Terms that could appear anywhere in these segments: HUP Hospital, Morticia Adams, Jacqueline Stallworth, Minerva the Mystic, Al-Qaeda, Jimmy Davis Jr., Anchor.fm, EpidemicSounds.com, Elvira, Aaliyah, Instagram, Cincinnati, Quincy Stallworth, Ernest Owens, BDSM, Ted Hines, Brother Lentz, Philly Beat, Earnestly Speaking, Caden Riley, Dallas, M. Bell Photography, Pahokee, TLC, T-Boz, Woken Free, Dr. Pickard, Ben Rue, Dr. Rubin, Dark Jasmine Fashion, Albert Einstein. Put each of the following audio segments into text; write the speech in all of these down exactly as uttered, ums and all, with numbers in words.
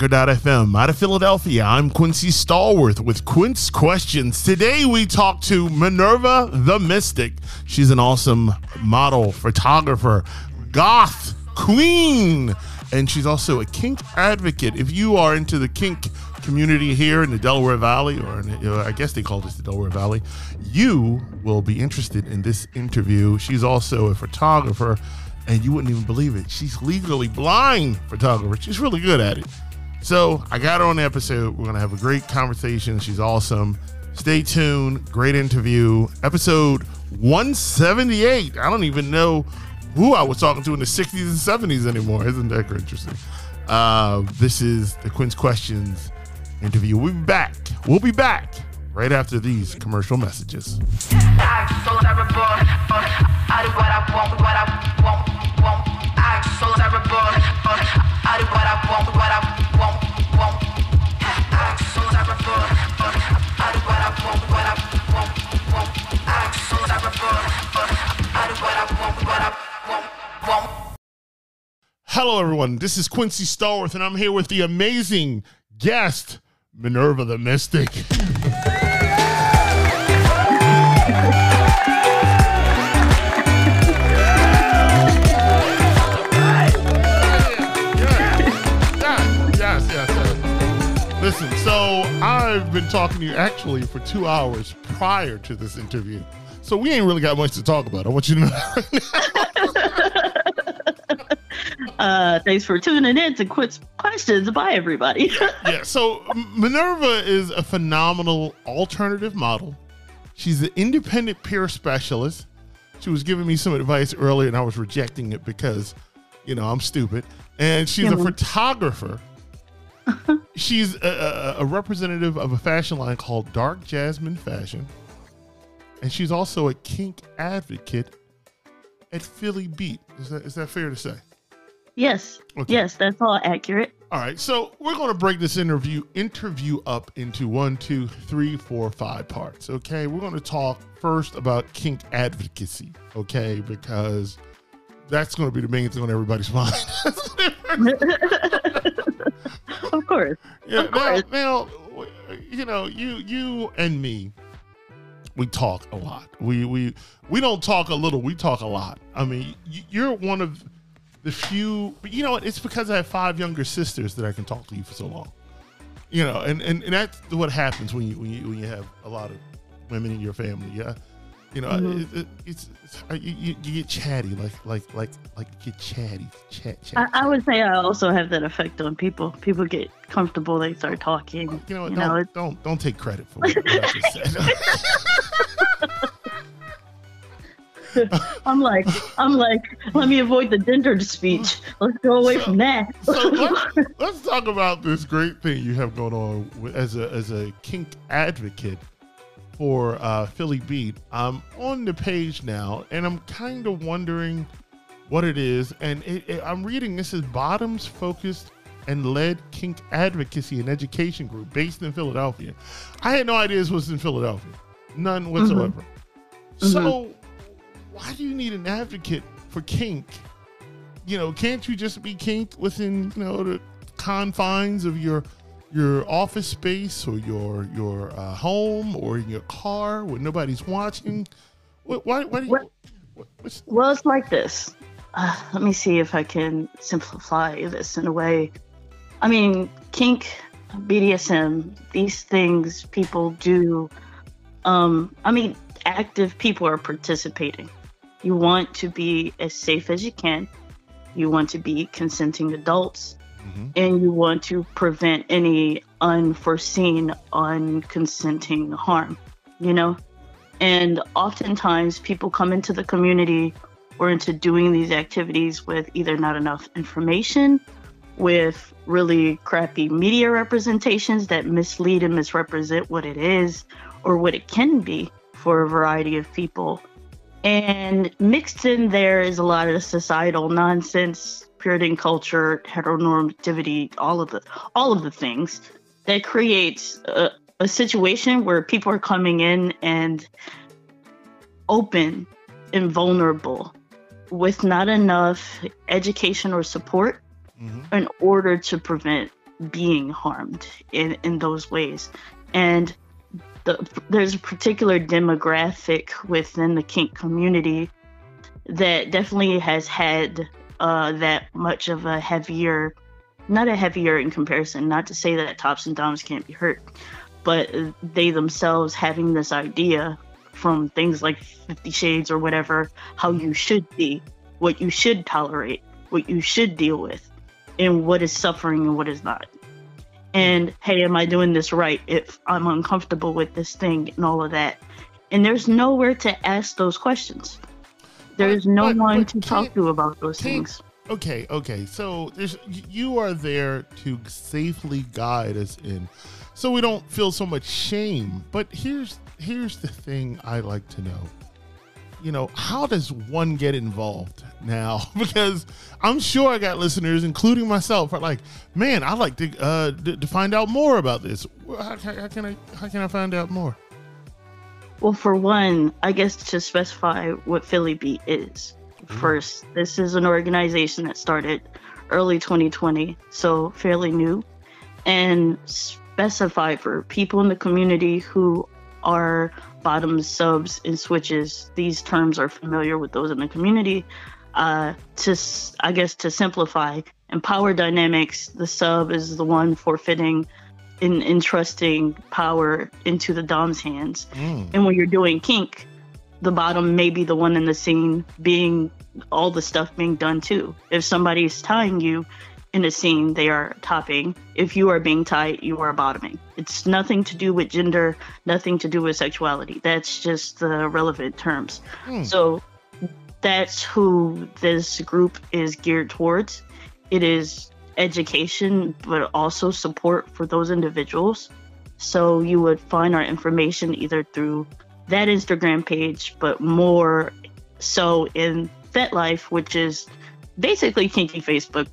Anchor dot f m. Out of Philadelphia, I'm Quincy Stallworth with Quince Questions. Today we talk to Minerva the Mystic. She's an awesome model, photographer, goth queen, and she's also a kink advocate. If you are into the kink community here in the Delaware Valley, or in, I guess they call this the Delaware Valley, you will be interested in this interview. She's also a photographer, and you wouldn't even believe it. She's legally blind photographer. She's really good at it. So I got her on the episode. We're going to have a great conversation. She's awesome. Stay tuned. Great interview. Episode one seventy-eight. I don't even know who I was talking to in the sixties and seventies anymore. Isn't that interesting? Uh, this is the Quince Questions interview. We'll be back. We'll be back right after these commercial messages. Hello, everyone. This is Quincy Stallworth, and I'm here with the amazing guest, Minerva the Mystic. Listen, so I've been talking to you actually for two hours prior to this interview, so we ain't really got much to talk about. I want you to know. uh, thanks for tuning in to Quince Questions. Bye, everybody. Yeah, so Minerva is a phenomenal alternative model. She's an independent peer specialist. She was giving me some advice earlier, and I was rejecting it because, you know, I'm stupid. And she's yeah, a well- photographer. She's a, a, a representative of a fashion line called Dark Jasmine Fashion. And she's also a kink advocate at Philly Beat. Is that, is that fair to say? Yes. Okay. Yes, that's all accurate. All right. So we're going to break this interview interview up into one, two, three, four, five parts. Okay. We're going to talk first about kink advocacy. Okay. Because that's going to be the main thing on everybody's mind. Of course. Yeah, of course. Now, now, you know, you you and me, we talk a lot. We we we don't talk a little. We talk a lot. I mean, you're one of the few. But you know what? It's because I have five younger sisters that I can talk to you for so long. You know, and, and, and that's what happens when you when you when you have a lot of women in your family. Yeah, you know, mm-hmm. it, it, it's, it's you, you get chatty, like like like like you get chatty, chat chat. I, chat. I would say I also have that effect on people. People get comfortable, they start talking. Well, you know, you don't, know don't, don't don't take credit for what I just said. I'm like I'm like let me avoid the gendered speech. Let's go away so, from that. So let's, let's talk about this great thing you have going on as a as a kink advocate. For uh, Philly Beat, I'm on the page now, and I'm kind of wondering what it is. And it, it, I'm reading this is Bottoms Focused and Led Kink Advocacy and Education Group based in Philadelphia. I had no idea this was in Philadelphia, none whatsoever. Mm-hmm. So, mm-hmm. why do you need an advocate for kink? You know, can't you just be kink within you know the confines of your your office space or your your uh, home or in your car when nobody's watching? What, why, why do you, well, what, what's... well, it's like this. Uh, let me see if I can simplify this in a way. I mean, kink, B D S M, these things people do. Um, I mean, active people are participating. You want to be as safe as you can. You want to be consenting adults. Mm-hmm. And you want to prevent any unforeseen, unconsenting harm, you know? And oftentimes people come into the community or into doing these activities with either not enough information, with really crappy media representations that mislead and misrepresent what it is or what it can be for a variety of people. And mixed in there is a lot of societal nonsense, Puritan culture, heteronormativity, all of the all of the things that creates a, a situation where people are coming in and open and vulnerable with not enough education or support mm-hmm. in order to prevent being harmed in, in those ways. And the, there's a particular demographic within the kink community that definitely has had uh, that much of a heavier, not a heavier in comparison, not to say that tops and doms can't be hurt, but they themselves having this idea from things like Fifty Shades or whatever, how you should be, what you should tolerate, what you should deal with, and what is suffering and what is not. And, hey, am I doing this right if I'm uncomfortable with this thing and all of that? And there's nowhere to ask those questions. There's no but, but, one but to talk to about those things. Okay, okay. So there's, you are there to safely guide us in, so we don't feel so much shame. But here's here's the thing I like to know. You know, how does one get involved now? Because I'm sure I got listeners, including myself, are like, man, I like to uh, d- to find out more about this. How, how can I how can I find out more? Well, for one, I guess to specify what Philly Beat is. Mm-hmm. First, this is an organization that started early twenty twenty, so fairly new, and specify for people in the community who are bottoms, subs, and switches. These terms are familiar with those in the community. Uh, to, I guess, to simplify, in power dynamics, the sub is the one forfeiting and entrusting power into the dom's hands. Mm. And when you're doing kink, the bottom may be the one in the scene being all the stuff being done too. If somebody's tying you in a scene, they are topping. If you are being tied, you are bottoming. It's nothing to do with gender, nothing to do with sexuality. That's just the relevant terms. Mm. So that's who this group is geared towards. It is education, but also support for those individuals. So you would find our information either through that Instagram page, but more so in FetLife, which is basically kinky Facebook.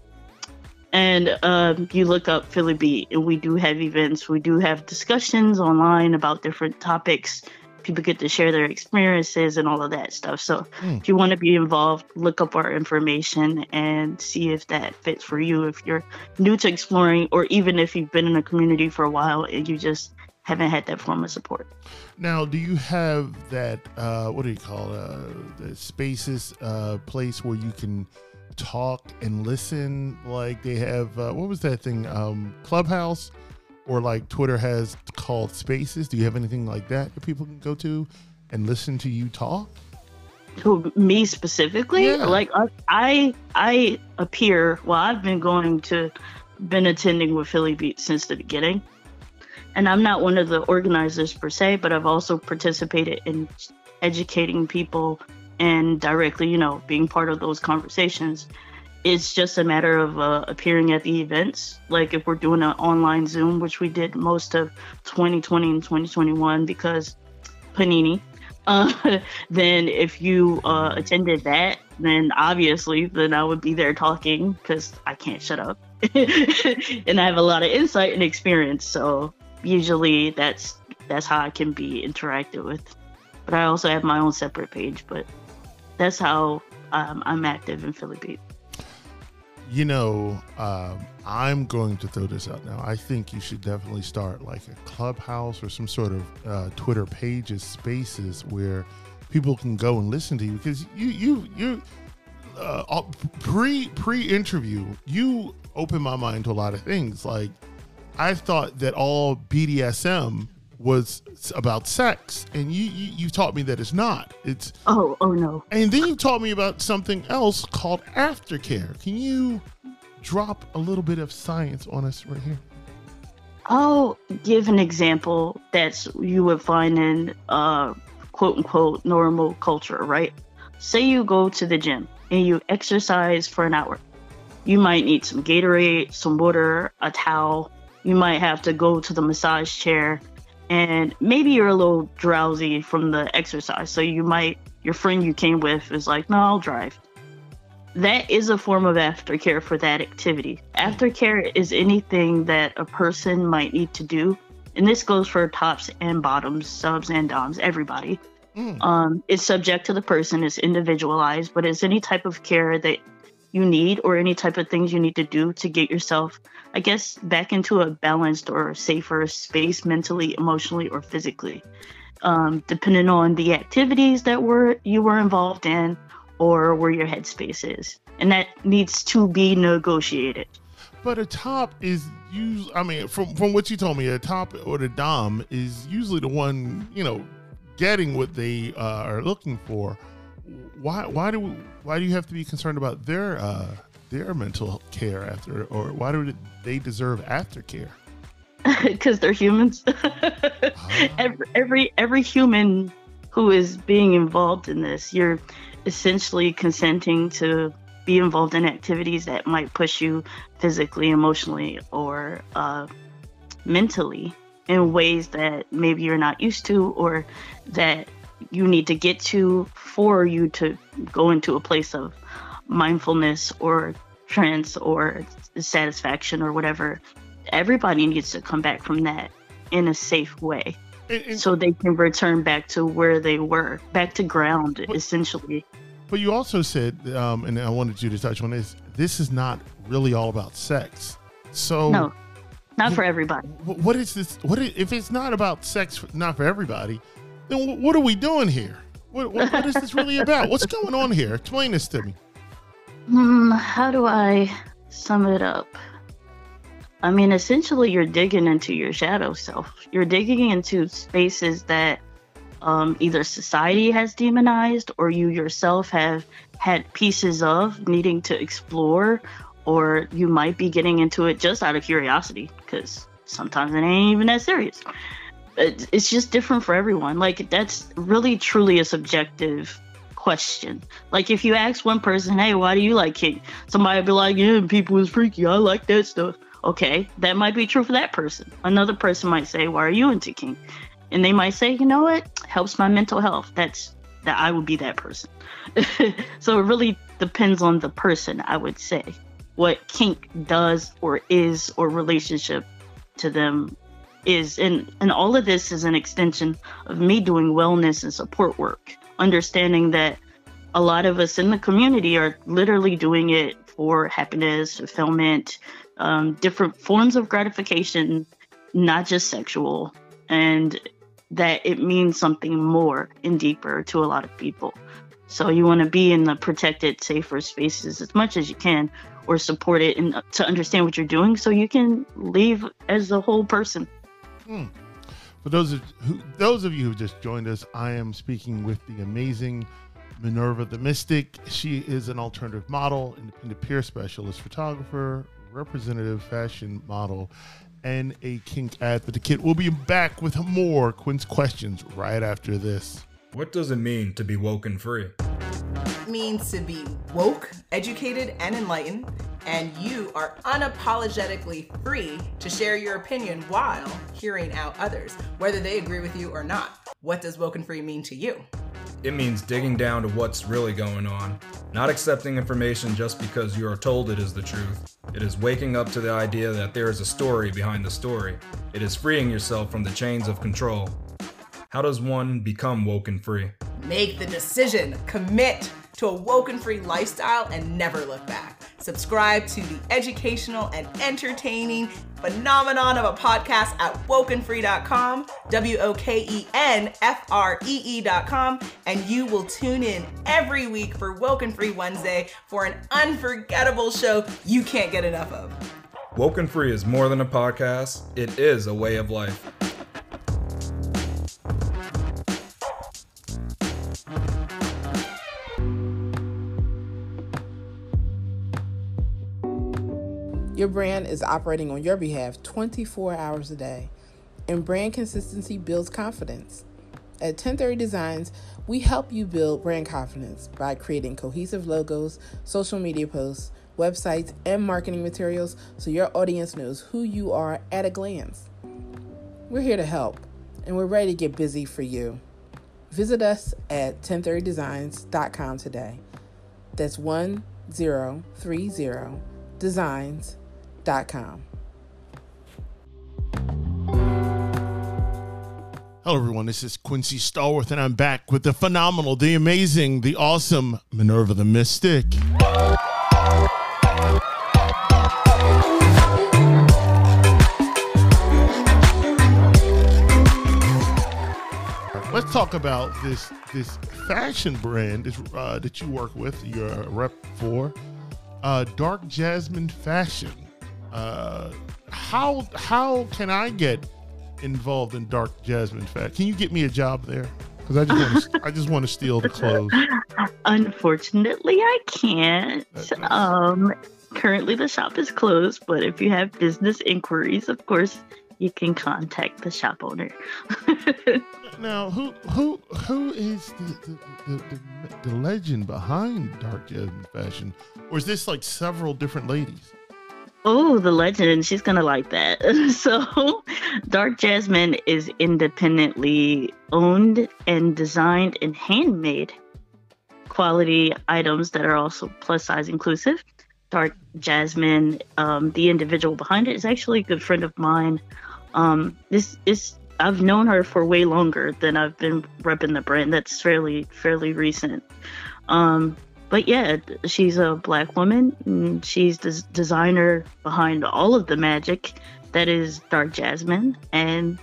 And um, you look up Philly Beat, and we do have events. We do have discussions online about different topics. People get to share their experiences and all of that stuff. So mm. if you want to be involved, look up our information and see if that fits for you. If you're new to exploring, or even if you've been in a community for a while and you just haven't had that form of support. Now, do you have that, uh, what do you call it, uh, the spaces, uh, place where you can talk and listen, like they have uh, what was that thing um Clubhouse, or like Twitter has called Spaces? Do you have anything like that that people can go to and listen to you talk? Who, me specifically? Yeah. Like I, I I appear well I've been going to been attending with Philly Beat since the beginning, and I'm not one of the organizers per se, but I've also participated in educating people and directly, you know, being part of those conversations. It's just a matter of uh, appearing at the events. Like if we're doing an online Zoom, which we did most of twenty twenty and twenty twenty-one because Panini, uh, then if you uh, attended that, then obviously then I would be there talking because I can't shut up. And I have a lot of insight and experience. So usually that's that's how I can be interacted with. But I also have my own separate page, but that's how um, I'm active in Philly Beat. You know, um, I'm going to throw this out now. I think you should definitely start like a Clubhouse or some sort of uh, Twitter pages, Spaces, where people can go and listen to you, because you you you uh, pre pre interview you opened my mind to a lot of things. Like I thought that all B D S M was about sex, and you, you you taught me that it's not. It's oh oh no. And then you taught me about something else called aftercare. Can you drop a little bit of science on us right here? I'll give an example that's you would find in uh quote unquote normal culture, right? Say you go to the gym and you exercise for an hour. You might need some Gatorade, some water, a towel. You might have to go to the massage chair. And maybe you're a little drowsy from the exercise. So you might, your friend you came with is like, no, I'll drive. That is a form of aftercare for that activity. Aftercare is anything that a person might need to do. And this goes for tops and bottoms, subs and doms, everybody. Mm. Um, it's subject to the person, it's individualized, but it's any type of care that you need or any type of things you need to do to get yourself, I guess, back into a balanced or safer space mentally, emotionally, or physically, um, depending on the activities that were you were involved in or where your headspace is. And that needs to be negotiated. But a top is usually, I mean, from, from what you told me, a top or the dom is usually the one, you know, getting what they uh, are looking for. Why why do we, why do you have to be concerned about their uh, their mental care after, or why do they deserve aftercare? Because they're humans. ah. every, every every human who is being involved in this, you're essentially consenting to be involved in activities that might push you physically, emotionally, or uh, mentally in ways that maybe you're not used to, or that you need to get to for you to go into a place of mindfulness or trance or satisfaction or whatever. Everybody needs to come back from that in a safe way, and, and so they can return back to where they were, back to ground, but, essentially. But you also said, um, and I wanted you to touch on this, this is not really all about sex. So no, not for everybody. What is this? What is, if it's not about sex, not for everybody, then what are we doing here? What, what, what is this really about? What's going on here? Explain this to me. Um, how do I sum it up? I mean, essentially, you're digging into your shadow self. You're digging into spaces that um, either society has demonized or you yourself have had pieces of needing to explore, or you might be getting into it just out of curiosity, because sometimes it ain't even that serious. It's just different for everyone. Like, that's really truly a subjective question. Like, if you ask one person, hey, why do you like kink? Somebody would be like, yeah, people is freaky, I like that stuff. Okay, that might be true for that person. Another person might say, why are you into kink? And they might say, you know what, helps my mental health. That's that I would be that person. So it really depends on the person, I would say, what kink does or is or relationship to them is, and, and all of this is an extension of me doing wellness and support work, understanding that a lot of us in the community are literally doing it for happiness, fulfillment, um, different forms of gratification, not just sexual, and that it means something more and deeper to a lot of people. So you want to be in the protected, safer spaces as much as you can, or support it and to understand what you're doing so you can leave as a whole person. Hmm. For those of who, those of you who just joined us, I am speaking with the amazing Minerva the Mystic. She is an alternative model, independent peer specialist, photographer, representative fashion model, and a kink advocate. We'll be back with more Quince Questions right after this. What does it mean to be woken free? It means to be woke, educated, and enlightened. And you are unapologetically free to share your opinion while hearing out others, whether they agree with you or not. What does Woken Free mean to you? It means digging down to what's really going on, not accepting information just because you are told it is the truth. It is waking up to the idea that there is a story behind the story. It is freeing yourself from the chains of control. How does one become woken free? Make the decision, commit to a woken free lifestyle, and never look back. Subscribe to the educational and entertaining phenomenon of a podcast at woken free dot com, W O K E N F R E E dot com, and you will tune in every week for Woken Free Wednesday for an unforgettable show you can't get enough of. Woken Free is more than a podcast. It is a way of life. Your brand is operating on your behalf twenty-four hours a day, and brand consistency builds confidence. At ten thirty Designs, we help you build brand confidence by creating cohesive logos, social media posts, websites, and marketing materials so your audience knows who you are at a glance. We're here to help, and we're ready to get busy for you. Visit us at ten thirty designs dot com today. That's ten thirty designs dot com. Hello everyone, this is Quincy Stallworth, and I'm back with the phenomenal, the amazing, the awesome Minerva the Mystic. Let's talk about this this fashion brand uh, that you work with, you're a rep for, uh, Dark Jasmine Fashion. Uh, how how can I get involved in Dark Jasmine Fashion? Can you get me a job there? Because I just want to, I just want to steal the clothes. Unfortunately, I can't. Um, currently, the shop is closed, but if you have business inquiries, of course, you can contact the shop owner. Now, who who who is the the, the the the legend behind Dark Jasmine Fashion, or is this like several different ladies? Oh, the legend. She's going to like that. So Dark Jasmine is independently owned and designed and handmade quality items that are also plus size inclusive. Dark Jasmine, um, the individual behind it, is actually a good friend of mine. Um, this is I've known her for way longer than I've been repping the brand. That's fairly, fairly recent. Um But yeah, she's a black woman, and she's the designer behind all of the magic that is Dark Jasmine. And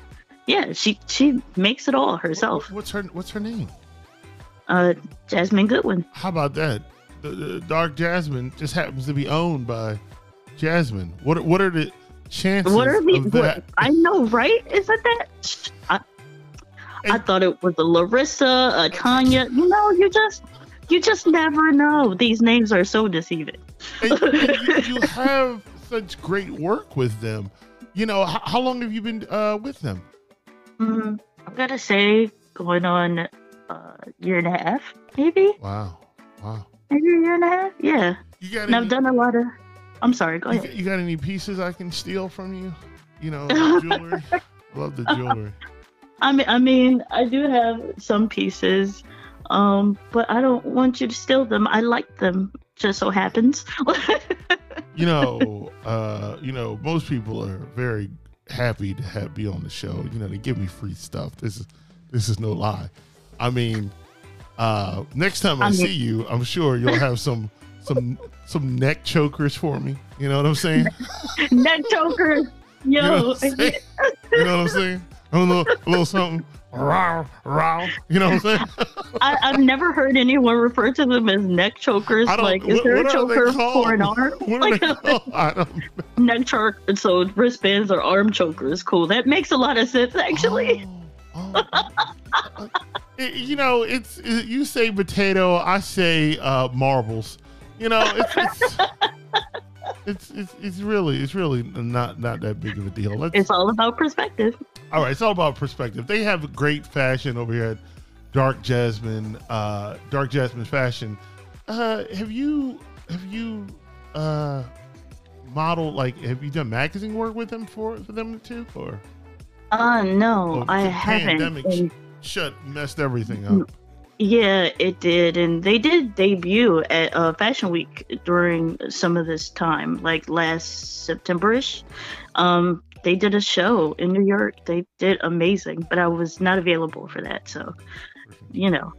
yeah, she she makes it all herself. What's her What's her name? Uh, Jasmine Goodwin. How about that? The, the Dark Jasmine just happens to be owned by Jasmine. What What are the chances? What are the? Of that? I know, right? Isn't that? I, I thought it was a Larissa, a Tanya. You know, you just. You just never know. These names are so deceiving. And, and you, you have such great work with them. You know, how, how long have you been uh, with them? Mm, I'm going to say going on a uh, year and a half, maybe. Wow. Wow. Maybe a year and a half? Yeah. You got and any, I've done a lot of... I'm sorry, go you, ahead. You got any pieces I can steal from you? You know, jewelry? I love the jewelry. I mean, I mean, I do have some pieces... Um, but I don't want you to steal them. I like them. Just so happens. You know, uh, you know, most people are very happy to have be on the show. You know, they give me free stuff. This is this is no lie. I mean, uh, next time I, I mean, see you, I'm sure you'll have some some some neck chokers for me. You know what I'm saying? Neck chokers, yo. You know what I'm saying? You know what I'm saying? A little, a little something. Row, row. You know what I'm saying? I, I've never heard anyone refer to them as neck chokers. Like, is what, there a choker for an arm? What like, are they I don't know. Neck choker. So wristbands or arm chokers. Cool. That makes a lot of sense, actually. Oh, oh. it, you know, it's it, you say potato, I say uh, marbles. You know, it's. it's It's, it's it's really it's really not not that big of a deal. Let's, it's all about perspective. All right, it's all about perspective. They have great fashion over here at Dark Jasmine, uh, Dark Jasmine Fashion. Uh, have you have you uh, modeled like have you done magazine work with them for for them too? Or uh no, oh, I haven't. Pandemic and... shut messed everything up. Yeah, it did, and they did debut at uh, Fashion Week during some of this time, like last September-ish. Um, they did a show in New York. They did amazing, but I was not available for that. So, you know,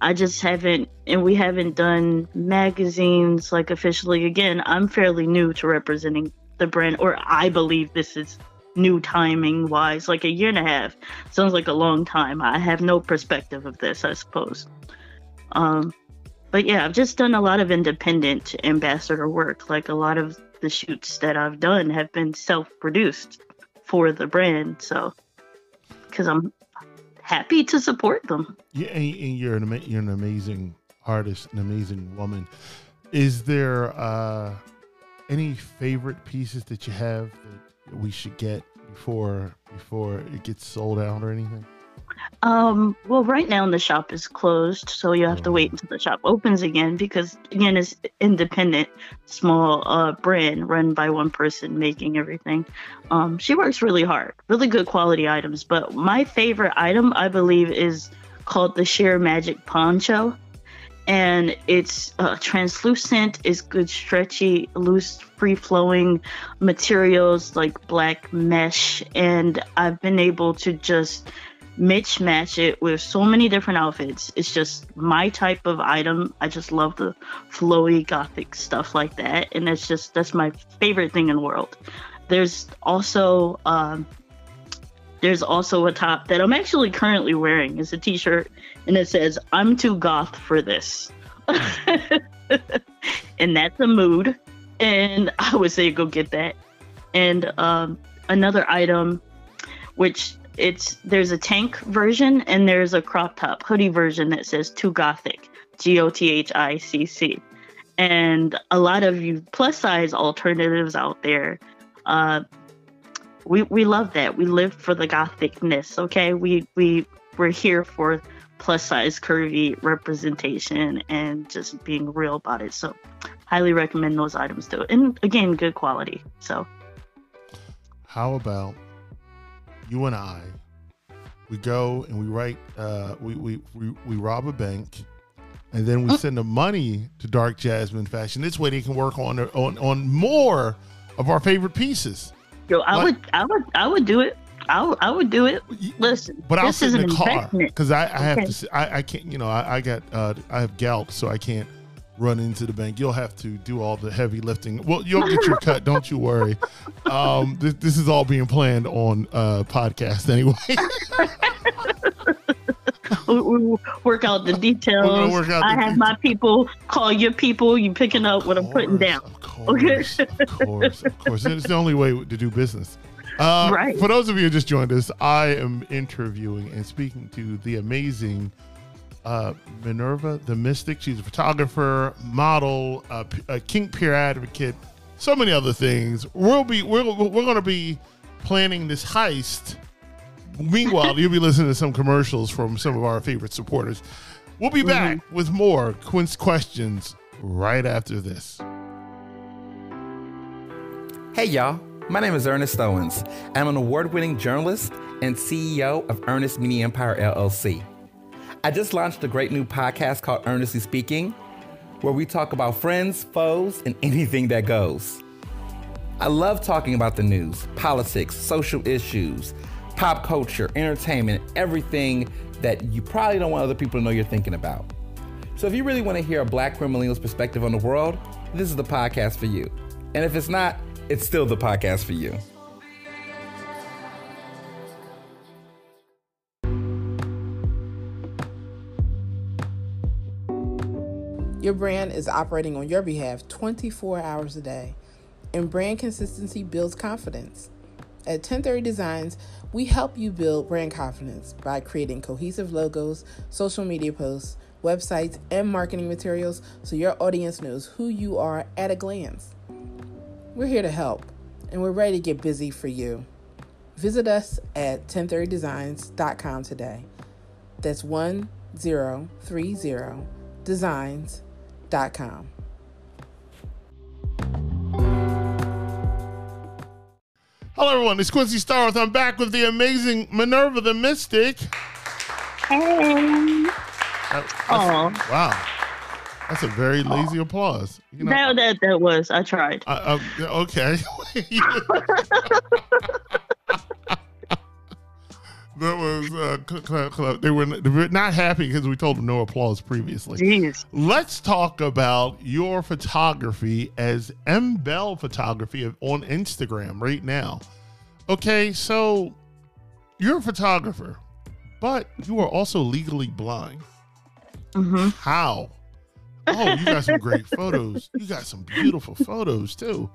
I just haven't, and we haven't done magazines like officially. Again, I'm fairly new to representing the brand, or I believe this is new timing wise, like a year and a half sounds like a long time. I have no perspective of this, I suppose. Um, but yeah, I've just done a lot of independent ambassador work. Like a lot of the shoots that I've done have been self-produced for the brand. So, because I'm happy to support them. Yeah, and, and you're an ama- you're an amazing artist, an amazing woman. Is there uh, any favorite pieces that you have that we should get before before it gets sold out or anything? Um, well, right now the shop is closed, so you have oh. to wait until the shop opens again because, again, it's independent, small uh, brand run by one person making everything. Um, she works really hard, really good quality items. But my favorite item, I believe, is called the Sheer Magic Poncho. And it's uh, translucent, it's good, stretchy, loose, free-flowing materials like black mesh. And I've been able to just mismatch it with so many different outfits. It's just my type of item. I just love the flowy gothic stuff like that. And that's just, that's my favorite thing in the world. There's also um, There's also a top that I'm actually currently wearing. It's a t-shirt and it says, "I'm too goth for this." And that's a mood. And I would say go get that. And um, another item, which it's there's a tank version and there's a crop top hoodie version that says "Too Gothic," G O T H I C C. And a lot of you plus size alternatives out there. Uh, we we love that. We live for the gothicness. Okay, we we we're here for plus size curvy representation and just being real about it. So highly recommend those items too. And again, good quality. So how about you and I, we go and we write, uh, we, we, we, we rob a bank, and then we send the money to Dark Jasmine Fashion. This way they can work on on, on more of our favorite pieces. Yo, I like, would, I would, I would do it. I would, I would do it. Listen, but I'll sit in the car because I, I okay. have to. I, I can't. You know, I, I got. Uh, I have gout, so I can't run into the bank. You'll have to do all the heavy lifting. Well, you'll get your cut. Don't you worry. Um, this, this is all being planned on uh podcast anyway. we, we work out the details. Work out I the have details. My people call your people. You picking up course, what I'm putting down. Of course, okay. of course, of course. It's the only way to do business. Uh, right. For those of you who just joined us, I am interviewing and speaking to the amazing Uh, Minerva the Mystic. She's a photographer, model, uh, p- a kink peer advocate, so many other things. We'll be we're we're going to be planning this heist. Meanwhile, you'll be listening to some commercials from some of our favorite supporters. We'll be back mm-hmm. with more Quince Questions right after this. Hey y'all, my name is Ernest Owens. I'm an award-winning journalist and C E O of Ernest Media Empire L L C. I just launched a great new podcast called Earnestly Speaking, where we talk about friends, foes, and anything that goes. I love talking about the news, politics, social issues, pop culture, entertainment, everything that you probably don't want other people to know you're thinking about. So if you really want to hear a Black queer millennial's perspective on the world, this is the podcast for you. And if it's not, it's still the podcast for you. Your brand is operating on your behalf twenty-four hours a day, and brand consistency builds confidence. At ten thirty Designs, we help you build brand confidence by creating cohesive logos, social media posts, websites, and marketing materials so your audience knows who you are at a glance. We're here to help, and we're ready to get busy for you. Visit us at ten thirty designs dot com today. That's ten thirty designs dot com. Dot com. Hello, everyone. It's Quincy Stallworth. I'm back with the amazing Minerva the Mystic. Hey. That, Aww. Wow. That's a very lazy Aww. Applause. You know, that, that, that was. I tried. I, I, okay. That was, uh, cl- cl- they, were n- they were not happy because we told them no applause previously. Jeez. Let's talk about your photography as M. Bell Photography on Instagram right now. Okay, so you're a photographer, but you are also legally blind. Mm-hmm. How? Oh, you got some great photos. You got some beautiful photos, too.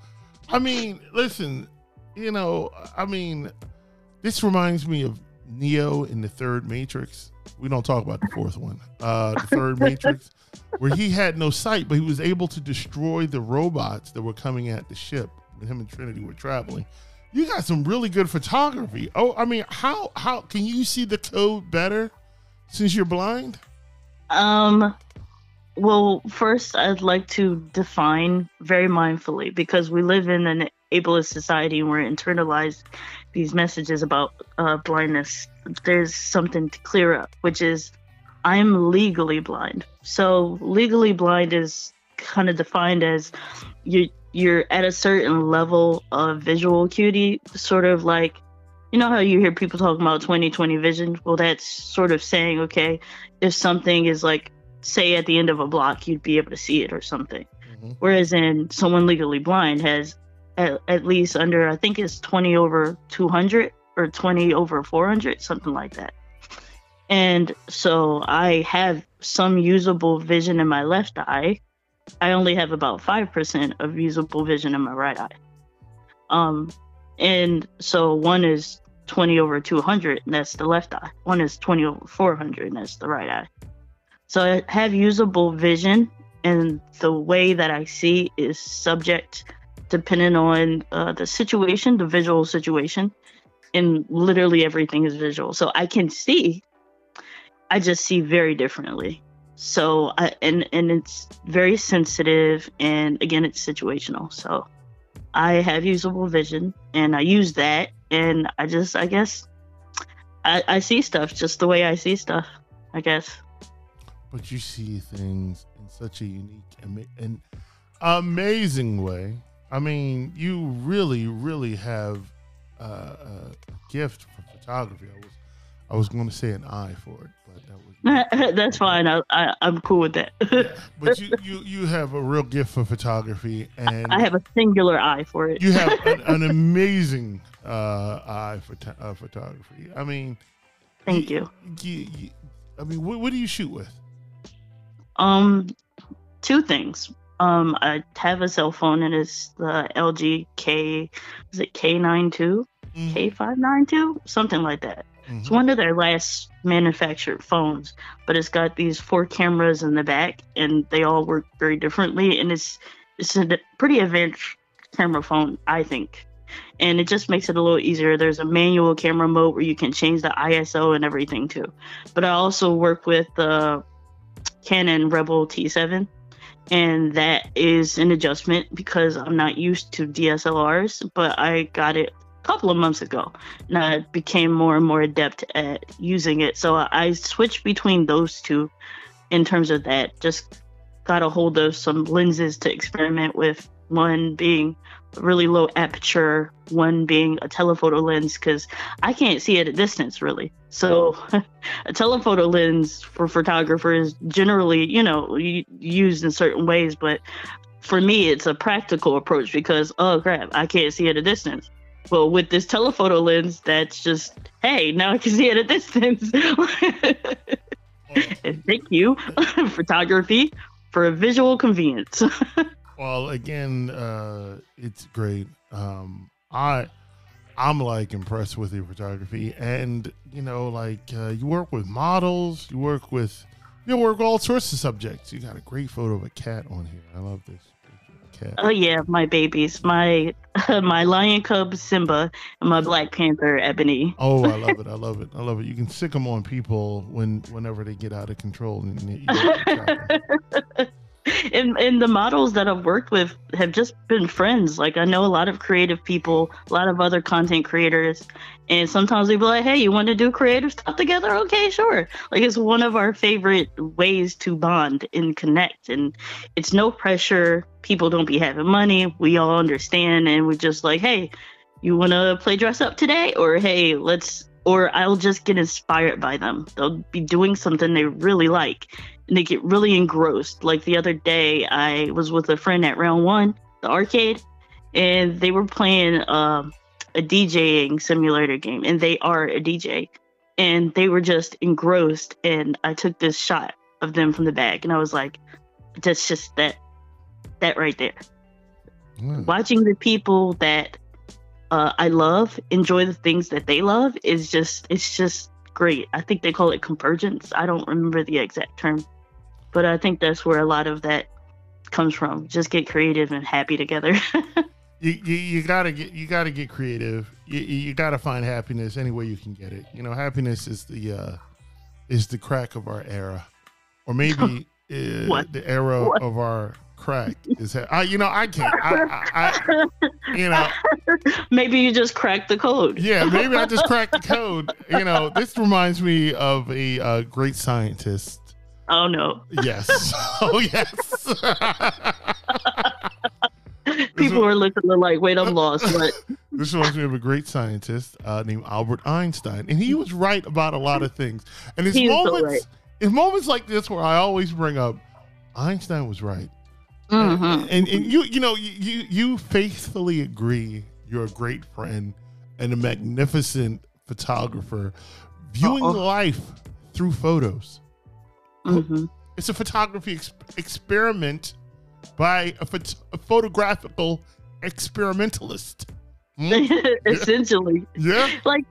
I mean, listen, you know, I mean, this reminds me of Neo in the third Matrix. We don't talk about the fourth one. Uh, the third Matrix, where he had no sight, but he was able to destroy the robots that were coming at the ship when him and Trinity were traveling. You got some really good photography. Oh, I mean, how how can you see the code better since you're blind? Um, well, first I'd like to define very mindfully, because we live in an ableist society and we're internalized these messages about uh, blindness. There's something to clear up, which is I'm legally blind. So legally blind is kind of defined as you, you're at a certain level of visual acuity, sort of like, you know how you hear people talking about twenty twenty vision? Well, that's sort of saying, okay, if something is like, say at the end of a block, you'd be able to see it or something. Mm-hmm. Whereas in someone legally blind has At, at least under, I think it's twenty over two hundred or twenty over four hundred, something like that. And so I have some usable vision in my left eye. I only have about five percent of usable vision in my right eye. Um, and so one is twenty over two hundred, and that's the left eye. One is twenty over four hundred, and that's the right eye. So I have usable vision, and the way that I see is subject, depending on uh, the situation, the visual situation, and literally everything is visual. So I can see, I just see very differently. So, I, and, and it's very sensitive, and again, it's situational. So I have usable vision, and I use that, and I just, I guess, I, I see stuff just the way I see stuff, I guess. But you see things in such a unique and, and amazing way. I mean, you really, really have uh, a gift for photography. I was, I was going to say an eye for it, but that was that's fine. I, I, I'm cool with that. Yeah, but you, you, you have a real gift for photography, and I have a singular eye for it. You have an, an amazing uh, eye for t- uh, photography. I mean, thank you. you, you I mean, what, what do you shoot with? Um, two things. Um, I have a cell phone, and it's the L G K, is it K ninety-two, mm-hmm. K five ninety-two, something like that. Mm-hmm. It's one of their last manufactured phones, but it's got these four cameras in the back, and they all work very differently. And it's it's a pretty advanced camera phone, I think. And it just makes it a little easier. There's a manual camera mode where you can change the I S O and everything too. But I also work with the uh, Canon Rebel T seven, and that is an adjustment because I'm not used to D S L Rs, but I got it a couple of months ago, and I became more and more adept at using it. So I switched between those two in terms of that. Just got a hold of some lenses to experiment with, one being really low aperture, one being a telephoto lens, because I can't see at a distance really. So a telephoto lens for photographers generally, you know, used in certain ways, but for me it's a practical approach because, oh crap, I can't see at a distance. Well, with this telephoto lens, that's just, hey, now I can see at a distance. And thank you, photography, for a visual convenience. Well, again, uh, it's great. Um, I, I'm like impressed with your photography, and you know, like uh, you work with models, you work with, you work with all sorts of subjects. You got a great photo of a cat on here. I love this cat. Oh yeah, my babies, my uh, my lion cub Simba and my Black Panther Ebony. Oh, I love it! I love it! I love it! You can sick them on people when whenever they get out of control. And, you know, And, and the models that I've worked with have just been friends. Like, I know a lot of creative people, a lot of other content creators, and sometimes we be like, hey, you want to do creative stuff together? Okay, sure. Like, it's one of our favorite ways to bond and connect, and it's no pressure. People don't be having money. We all understand, and we're just like, hey, you want to play dress up today? Or hey, let's, or I'll just get inspired by them. They'll be doing something they really like, and they get really engrossed. Like the other day, I was with a friend at Round One, the arcade, and they were playing uh, a DJing simulator game, and they are a D J, and they were just engrossed. And I took this shot of them from the back, and I was like, that's just that, that right there. Mm. Watching the people that uh, I love enjoy the things that they love is just, it's just great. I think they call it convergence. I don't remember the exact term, but I think that's where a lot of that comes from. Just get creative and happy together. you, you you gotta get you gotta get creative. You you gotta find happiness any way you can get it. You know, happiness is the uh, is the crack of our era, or maybe uh, what? the era what? of our crack is. Ha- I you know I can't. I, I, I you know. Maybe you just cracked the code. Yeah, maybe I just cracked the code. You know, this reminds me of a uh, great scientist. Oh, no. Yes. Oh, yes. People one, were looking like, wait, I'm lost. But. This reminds me of a great scientist uh, named Albert Einstein. And he was right about a lot of things. And it's moments, right. It's moments like this where I always bring up, Einstein was right. Mm-hmm. And, and, and you, you know, you, you faithfully agree. You're a great friend, and a magnificent photographer viewing Uh-oh. life through photos. Mm-hmm. It's a photography ex- experiment by a, phot- a photographical experimentalist. Mm? Essentially. Yeah. Like,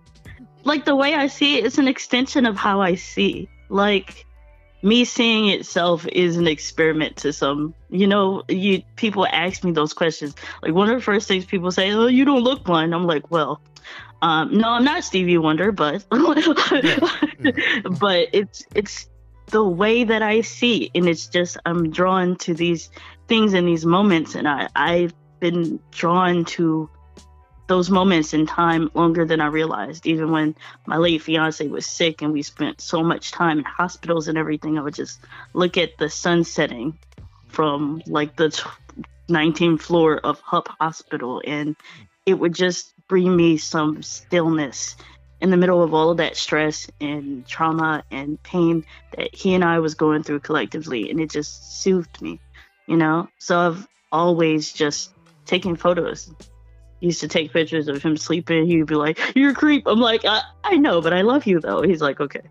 like the way I see it, it's an extension of how I see. Like, me seeing itself is an experiment to some, you know, you people ask me those questions. Like, one of the first things people say, oh, you don't look blind. I'm like, well, um, no, I'm not Stevie Wonder, but, yeah. Yeah. But it's, it's the way that I see. And it's just, I'm drawn to these things in these moments. And I, I've been drawn to those moments in time longer than I realized. Even when my late fiance was sick and we spent so much time in hospitals and everything, I would just look at the sun setting from like the nineteenth floor of H U P Hospital, and it would just bring me some stillness in the middle of all of that stress and trauma and pain that he and I was going through collectively, and it just soothed me, you know. So I've always just taken photos. Used to take pictures of him sleeping. He'd be like, you're a creep. I'm like, I, I know, but I love you, though. He's like, okay.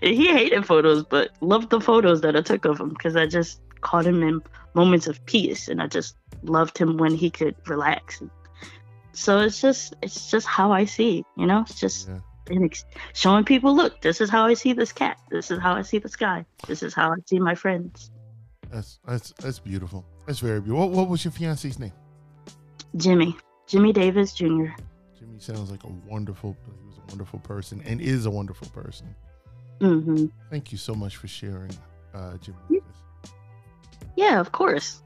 He hated photos, but loved the photos that I took of him, because I just caught him in moments of peace, and I just loved him when he could relax. So it's just it's just how I see, you know? It's just yeah. showing people, look, this is how I see this cat. This is how I see this guy. This is how I see my friends. That's, that's, that's beautiful. That's very beautiful. What, what was your fiance's name? Jimmy. Jimmy Davis Junior Jimmy sounds like a wonderful, he was a wonderful person and is a wonderful person. Mm-hmm. Thank you so much for sharing, uh, Jimmy Davis. Yeah, of course.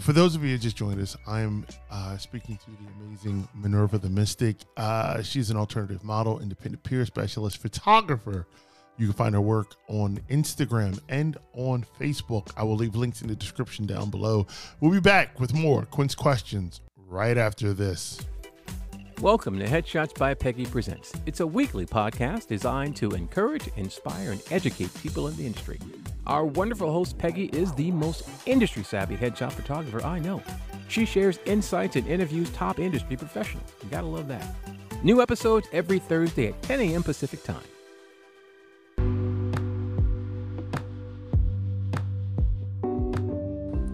For those of you who just joined us, I'm uh, speaking to the amazing Minerva the Mystic. Uh, she's an alternative model, independent peer specialist, photographer. You can find her work on Instagram and on Facebook. I will leave links in the description down below. We'll be back with more Quince Questions right after this. Welcome to Headshots by Peggy Presents. It's a weekly podcast designed to encourage, inspire, and educate people in the industry. Our wonderful host, Peggy, is the most industry-savvy headshot photographer I know. She shares insights and interviews top industry professionals. You gotta love that. New episodes every Thursday at ten a.m. Pacific time.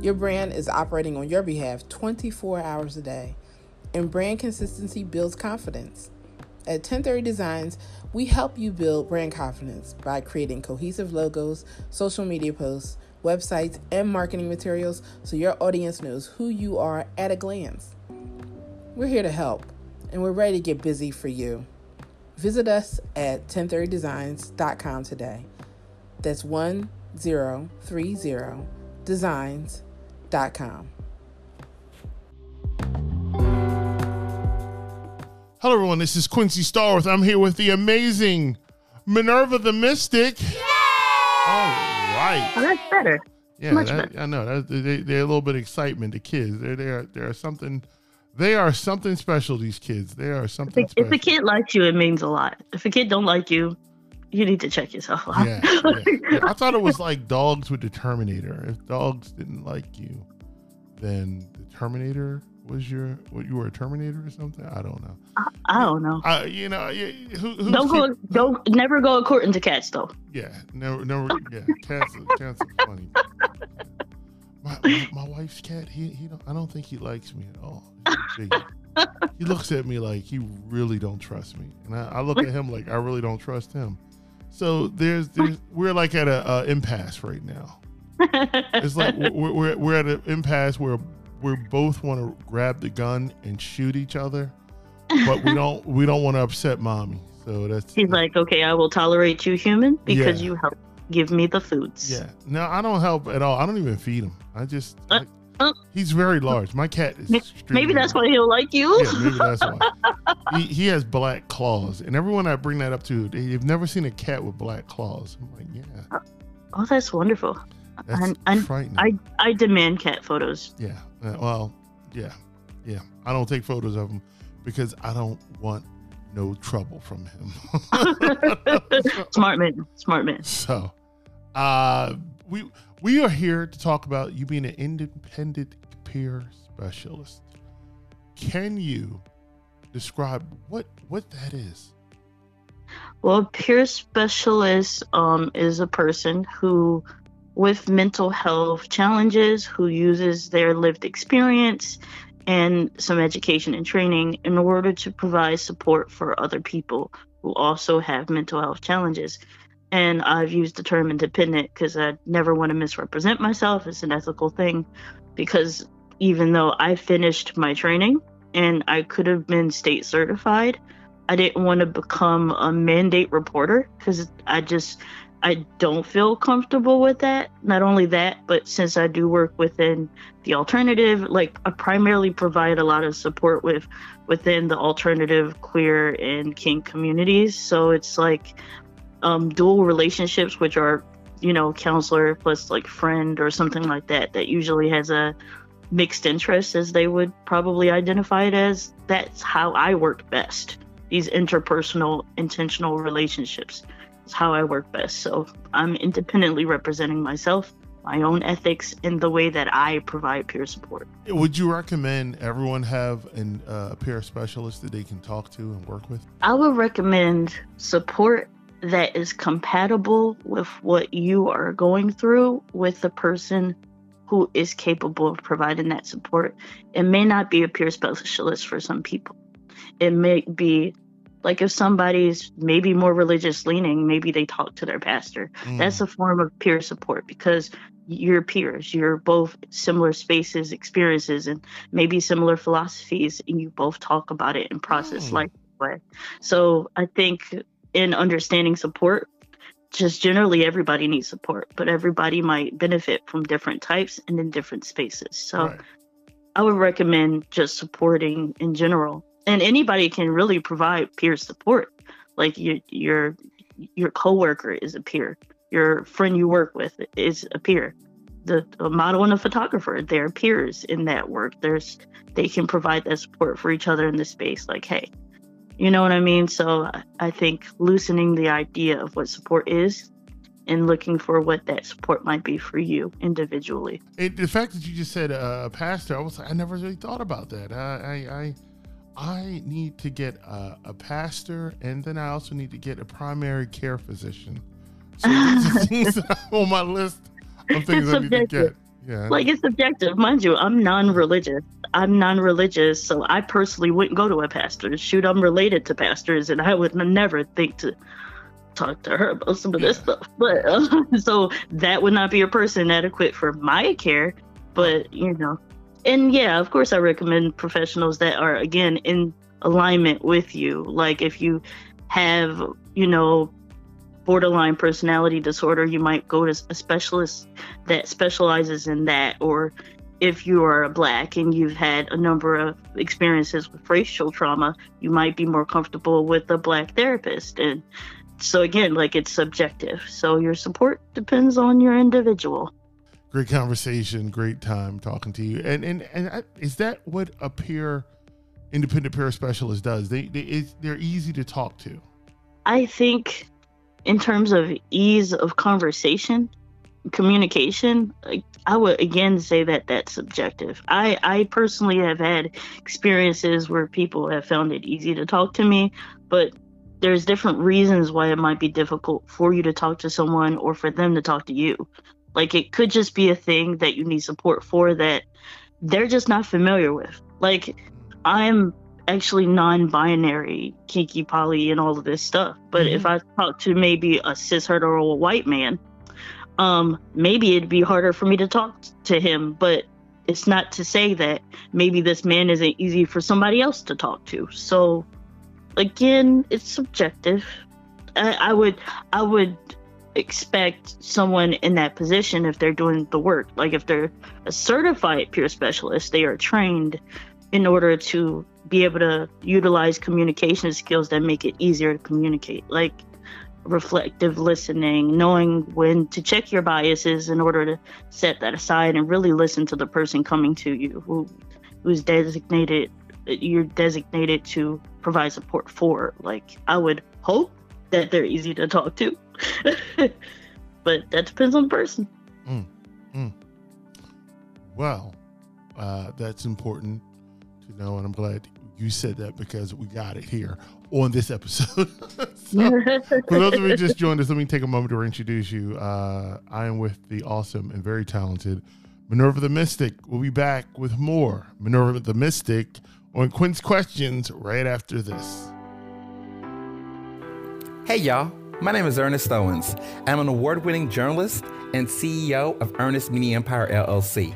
Your brand is operating on your behalf twenty-four hours a day, and brand consistency builds confidence. At ten thirty Designs, we help you build brand confidence by creating cohesive logos, social media posts, websites, and marketing materials so your audience knows who you are at a glance. We're here to help, and we're ready to get busy for you. Visit us at ten thirty designs dot com today. That's one zero three zero designs dot com. Hello, everyone. This is Quincy Stallworth. I'm here with the amazing Minerva the Mystic. Yay! All right. Well, that's better. Yeah, Much that, better. I know. That, they, they're a little bit of excitement. The kids, they're, they are, they are something. They are something special. These kids, they are something. If, special. If a kid likes you, it means a lot. If a kid don't like you, you need to check yourself out. Yeah, yeah, yeah. I thought it was like dogs with the Terminator. If dogs didn't like you, then the Terminator was your, what, you were a Terminator or something? I don't know. I, I don't know. I, you know, who, who don't go, don't never go according to cats though. Yeah, never, never. Yeah, cats, cats are funny. My, my, my wife's cat, he, he, don't, I don't think he likes me at all. He's big. He looks at me like he really don't trust me, and I, I look at him like I really don't trust him. So there's, there's we're like at a, a impasse right now. It's like we're, we're we're at an impasse where we both want to grab the gun and shoot each other, but we don't we don't want to upset mommy. So that's he's that's, like, okay, I will tolerate you, human, because yeah. you help give me the foods. Yeah, no, I don't help at all. I don't even feed him. I just uh, I, uh, he's very large. My cat is. Maybe that's large. Why he'll like you. Yeah, maybe that's why. He, he has black claws, and everyone I bring that up to, they've never seen a cat with black claws. I'm like, yeah. Oh, that's wonderful. That's I, frightening. I, I demand cat photos. Yeah. Uh, well, yeah, yeah. I don't take photos of him because I don't want no trouble from him. Smart man. Smart man. So, uh, we we are here to talk about you being an independent peer specialist. Can you describe what what that is? Well, a peer specialist um, is a person who, with mental health challenges, who uses their lived experience and some education and training in order to provide support for other people who also have mental health challenges. And I've used the term independent because I never want to misrepresent myself. It's an ethical thing, because even though I finished my training and I could have been state certified, I didn't want to become a mandate reporter because I just, I don't feel comfortable with that. Not only that, but since I do work within the alternative, like I primarily provide a lot of support with within the alternative queer and kink communities. So it's like um, dual relationships, which are, you know, counselor plus like friend or something like that, that usually has a mixed interest, as they would probably identify it as. That's how I work best. These interpersonal, intentional relationships is how I work best. So I'm independently representing myself, my own ethics, in the way that I provide peer support. Would you recommend everyone have an, uh, a peer specialist that they can talk to and work with? I would recommend support that is compatible with what you are going through with the person who is capable of providing that support. It may not be a peer specialist for some people. It may be like if somebody's maybe more religious leaning, maybe they talk to their pastor. Mm. That's a form of peer support because you're peers. You're both similar spaces, experiences, and maybe similar philosophies, and you both talk about it and process mm. life that way. So I think in understanding support, just generally everybody needs support, but everybody might benefit from different types and in different spaces. So right. I would recommend just supporting in general. And anybody can really provide peer support. Like your your your coworker is a peer. Your friend you work with is a peer. The, the model and the photographer, they're peers in that work. There's they can provide that support for each other in the space. Like, hey, you know what I mean? So I think loosening the idea of what support is and looking for what that support might be for you individually. It, the fact that you just said uh, pastor, I was I never really thought about that. I I, I... I need to get a, a pastor, and then I also need to get a primary care physician. So things on my list of things it's I need subjective. to get. Yeah, like it's subjective, mind you. I'm non-religious. I'm non-religious, so I personally wouldn't go to a pastor. Shoot, I'm related to pastors, and I would never think to talk to her about some of yeah. this stuff. But uh, so that would not be a person adequate for my care. But you know. And yeah, of course, I recommend professionals that are, again, in alignment with you. Like if you have, you know, borderline personality disorder, you might go to a specialist that specializes in that. Or if you are Black and you've had a number of experiences with racial trauma, you might be more comfortable with a Black therapist. And so, again, like it's subjective. So your support depends on your individual. Great conversation, great time talking to you. And and and I, is that what a peer, independent peer specialist does? They they it's, they're easy to talk to. I think, in terms of ease of conversation, communication, I, I would again say that that's subjective. I I personally have had experiences where people have found it easy to talk to me, but there's different reasons why it might be difficult for you to talk to someone or for them to talk to you. Like it could just be a thing that you need support for that they're just not familiar with. Like I'm actually non-binary, kinky, poly, and all of this stuff. But mm-hmm. if I talk to maybe a cis heterosexual white man, um, maybe it'd be harder for me to talk to him. But it's not to say that maybe this man isn't easy for somebody else to talk to. So again, it's subjective. I, I would, I would. expect someone in that position, if they're doing the work, like if they're a certified peer specialist, they are trained in order to be able to utilize communication skills that make it easier to communicate, like reflective listening, knowing when to check your biases in order to set that aside and really listen to the person coming to you who who's designated you're designated to provide support for. Like I would hope that they're easy to talk to. But that depends on the person. Mm, mm. Well, uh, that's important you know, and I'm glad you said that because we got it here on this episode. So, for those of you who just joined us, let me take a moment to reintroduce you. Uh, I am with the awesome and very talented Minerva the Mystic. We'll be back with more Minerva the Mystic on Quince Questions right after this. Hey, y'all. My name is Ernest Owens. I'm an award-winning journalist and C E O of Ernest Media Empire, L L C.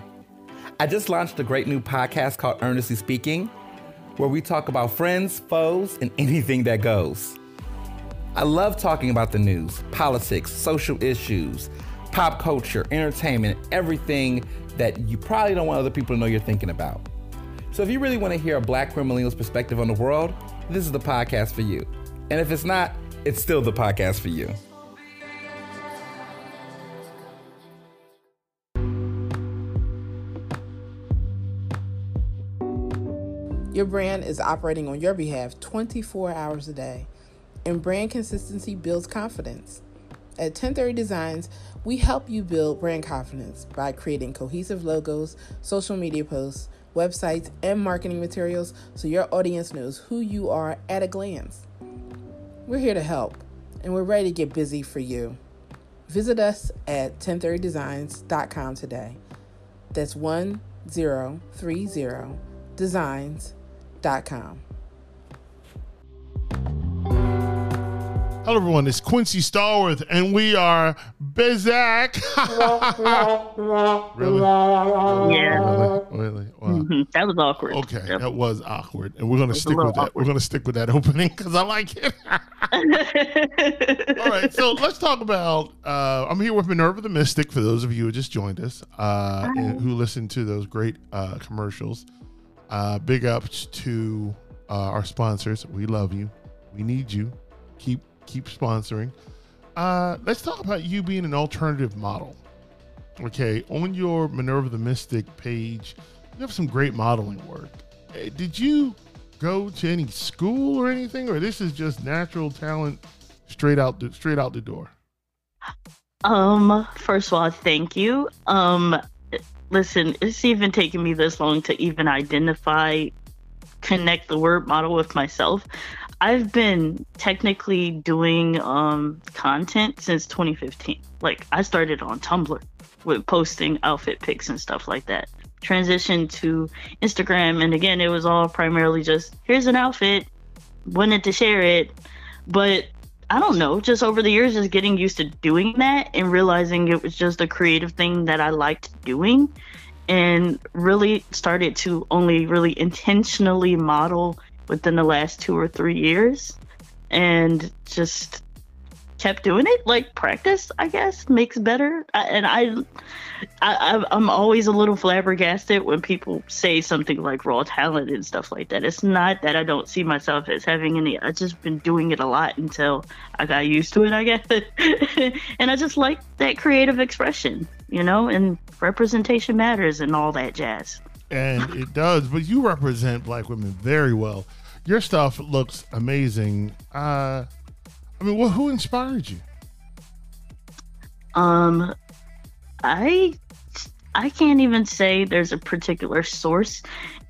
I just launched a great new podcast called Earnestly Speaking, where we talk about friends, foes, and anything that goes. I love talking about the news, politics, social issues, pop culture, entertainment, everything that you probably don't want other people to know you're thinking about. So if you really want to hear a Black queer millennial's perspective on the world, this is the podcast for you. And if it's not, it's still the podcast for you. Your brand is operating on your behalf twenty-four hours a day, and brand consistency builds confidence. At ten thirty Designs, we help you build brand confidence by creating cohesive logos, social media posts, websites, and marketing materials so your audience knows who you are at a glance. We're here to help, and we're ready to get busy for you. Visit us at ten thirty designs dot com today. That's ten thirty designs dot com. Hello, everyone. It's Quincy Stallworth, and we are Bizak. Really? Yeah. Really? Really? Wow. Mm-hmm. That was awkward. Okay, yep. That was awkward, and we're gonna it's stick with that. Awkward. We're gonna stick with that opening because I like it. All right, so let's talk about. Uh, I'm here with Minerva the Mystic. For those of you who just joined us, uh, and who listened to those great uh, commercials, uh, big ups to uh, our sponsors. We love you. We need you. Keep keep sponsoring. Uh, let's talk about you being an alternative model. Okay, on your Minerva the Mystic page, you have some great modeling work. Did you go to any school or anything, or this is just natural talent straight out the, straight out the door? Um, first of all, thank you. Um, listen, it's even taken me this long to even identify, connect the word model with myself. I've been technically doing um, content since twenty fifteen. Like, I started on Tumblr with posting outfit pics and stuff like that. Transitioned to Instagram, and again, it was all primarily just, here's an outfit, wanted to share it. But I don't know, just over the years, just getting used to doing that and realizing it was just a creative thing that I liked doing, and really started to only really intentionally model within the last two or three years, and just kept doing it. Like, practice, I guess, makes better. I, and I, I, I'm always a little flabbergasted when people say something like raw talent and stuff like that. It's not that I don't see myself as having any. I've just been doing it a lot until I got used to it, I guess. And I just like that creative expression, you know, and representation matters and all that jazz. And it does, but you represent Black women very well. Your stuff looks amazing. Uh, I mean, well, who inspired you? Um, I I can't even say there's a particular source.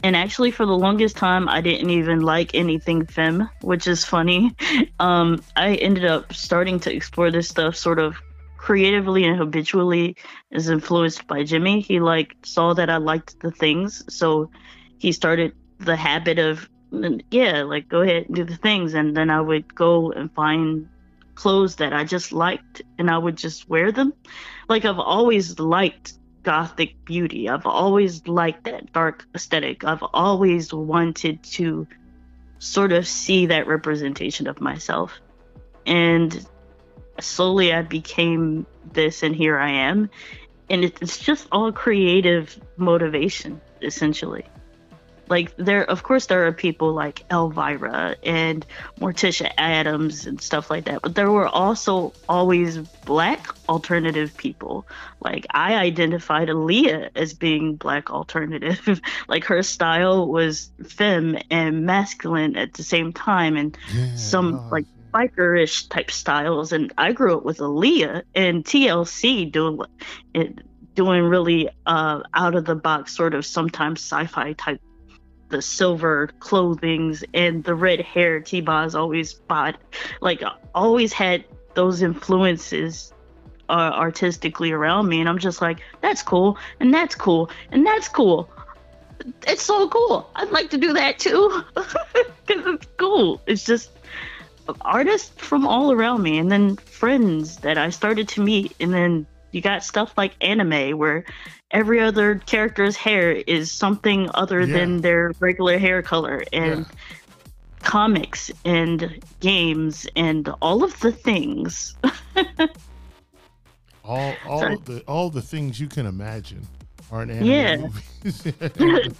And actually, for the longest time, I didn't even like anything femme, which is funny. Um, I ended up starting to explore this stuff sort of creatively and habitually, is influenced by Jimmy. He like saw that I liked the things, so he started the habit of, yeah, like, go ahead and do the things. And then I would go and find clothes that I just liked, and I would just wear them. Like, I've always liked gothic beauty. I've always liked that dark aesthetic. I've always wanted to sort of see that representation of myself. And slowly I became this, and here I am. And it's just all creative motivation, essentially. Like, there, of course, there are people like Elvira and Morticia Adams and stuff like that, but there were also always Black alternative people. Like, I identified Aaliyah as being Black alternative. Like, her style was femme and masculine at the same time, and yeah, some oh. like bikerish type styles. And I grew up with Aaliyah and T L C doing doing really uh, out of the box, sort of sometimes sci-fi type the silver clothings and the red hair. T-Boz always bought, like, always had those influences uh, artistically around me, and I'm just like, that's cool, and that's cool, and that's cool. It's so cool. I'd like to do that too, because it's cool. It's just artists from all around me, and then friends that I started to meet, and then you got stuff like anime where every other character's hair is something other yeah. than their regular hair color, and yeah. comics and games and all of the things. all all so, the all the things you can imagine are in anime yeah. movies.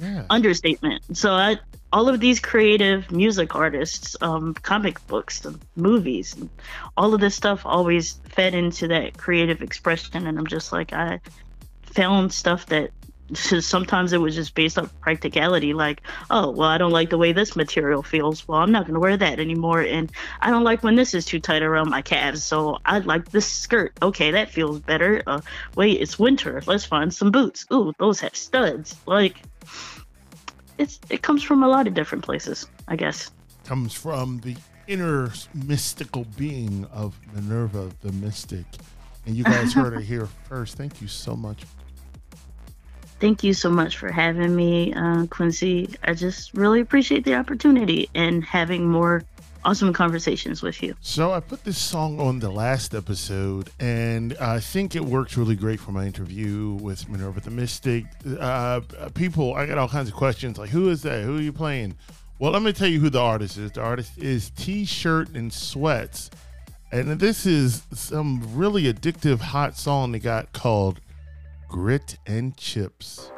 yeah. Understatement. So I, all of these creative music artists, um, comic books, and movies, and all of this stuff always fed into that creative expression. And I'm just like, I found stuff that sometimes it was just based on practicality. Like, oh, well, I don't like the way this material feels. Well, I'm not going to wear that anymore. And I don't like when this is too tight around my calves. So I like this skirt. Okay, that feels better. Uh, wait, it's winter. Let's find some boots. Ooh, those have studs. Like, it's, it comes from a lot of different places, I guess. Comes from the inner mystical being of Minerva the Mystic. And you guys heard it here first. Thank you so much. Thank you so much for having me, uh, Quincy. I just really appreciate the opportunity and having more awesome conversations with you. So I put this song on the last episode, and I think it works really great for my interview with Minerva the Mystic. Uh, people, I got all kinds of questions like, who is that? Who are you playing? Well, let me tell you who the artist is. The artist is T-Shirt and Sweats. And this is some really addictive hot song they got called Grit and Chips.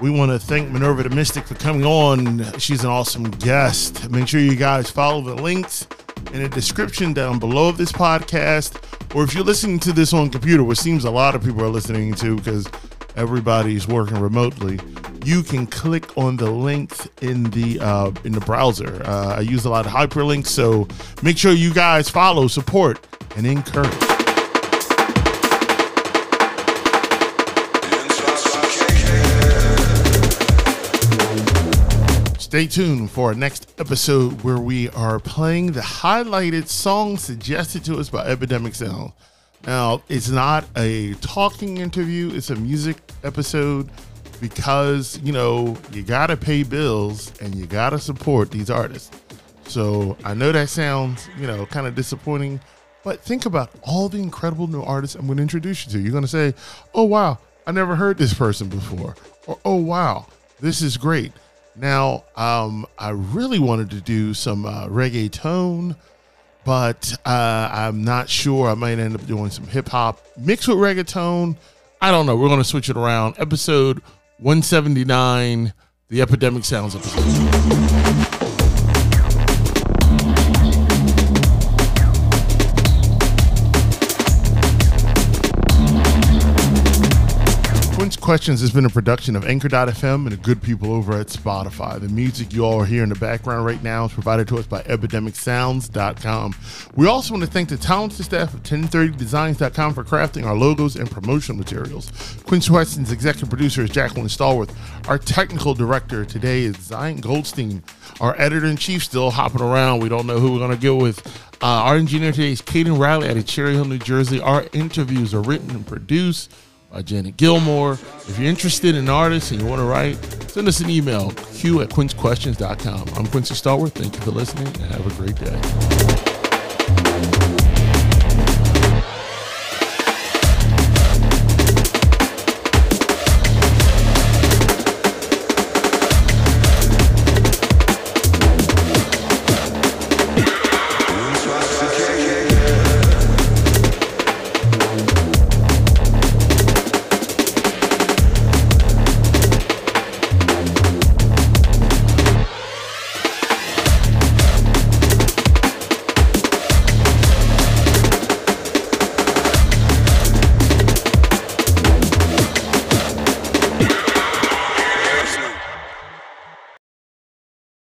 We want to thank Minerva the Mystic for coming on. She's an awesome guest. Make sure you guys follow the links in the description down below of this podcast. Or if you're listening to this on computer, which seems a lot of people are listening to because everybody's working remotely, you can click on the links in the uh, in the browser. Uh, I use a lot of hyperlinks, so make sure you guys follow, support, and encourage. Stay tuned for our next episode where we are playing the highlighted song suggested to us by Epidemic Sound. Now, it's not a talking interview, it's a music episode because, you know, you got to pay bills and you got to support these artists. So I know that sounds, you know, kind of disappointing, but think about all the incredible new artists I'm going to introduce you to. You're going to say, oh, wow, I never heard this person before. Or, oh, wow, this is great. Now, um, I really wanted to do some uh, reggaeton, but uh, I'm not sure. I might end up doing some hip hop mixed with reggaeton. I don't know. We're going to switch it around. Episode one seventy-nine, the Epidemic Sounds episode. Quince Questions has been a production of Anchor dot f m and the good people over at Spotify. The music you all are hearing in the background right now is provided to us by Epidemic Sounds dot com. We also want to thank the talented staff of ten thirty designs dot com for crafting our logos and promotional materials. Quince Questions' executive producer is Jacqueline Stallworth. Our technical director today is Zion Goldstein. Our editor-in-chief still hopping around. We don't know who we're going to go with. Uh, our engineer today is Caden Riley out of Cherry Hill, New Jersey. Our interviews are written and produced by Janet Gilmore. If you're interested in artists and you want to write, send us an email, Q at Quince Questions dot com. I'm Quincy Stallworth. Thank you for listening and have a great day.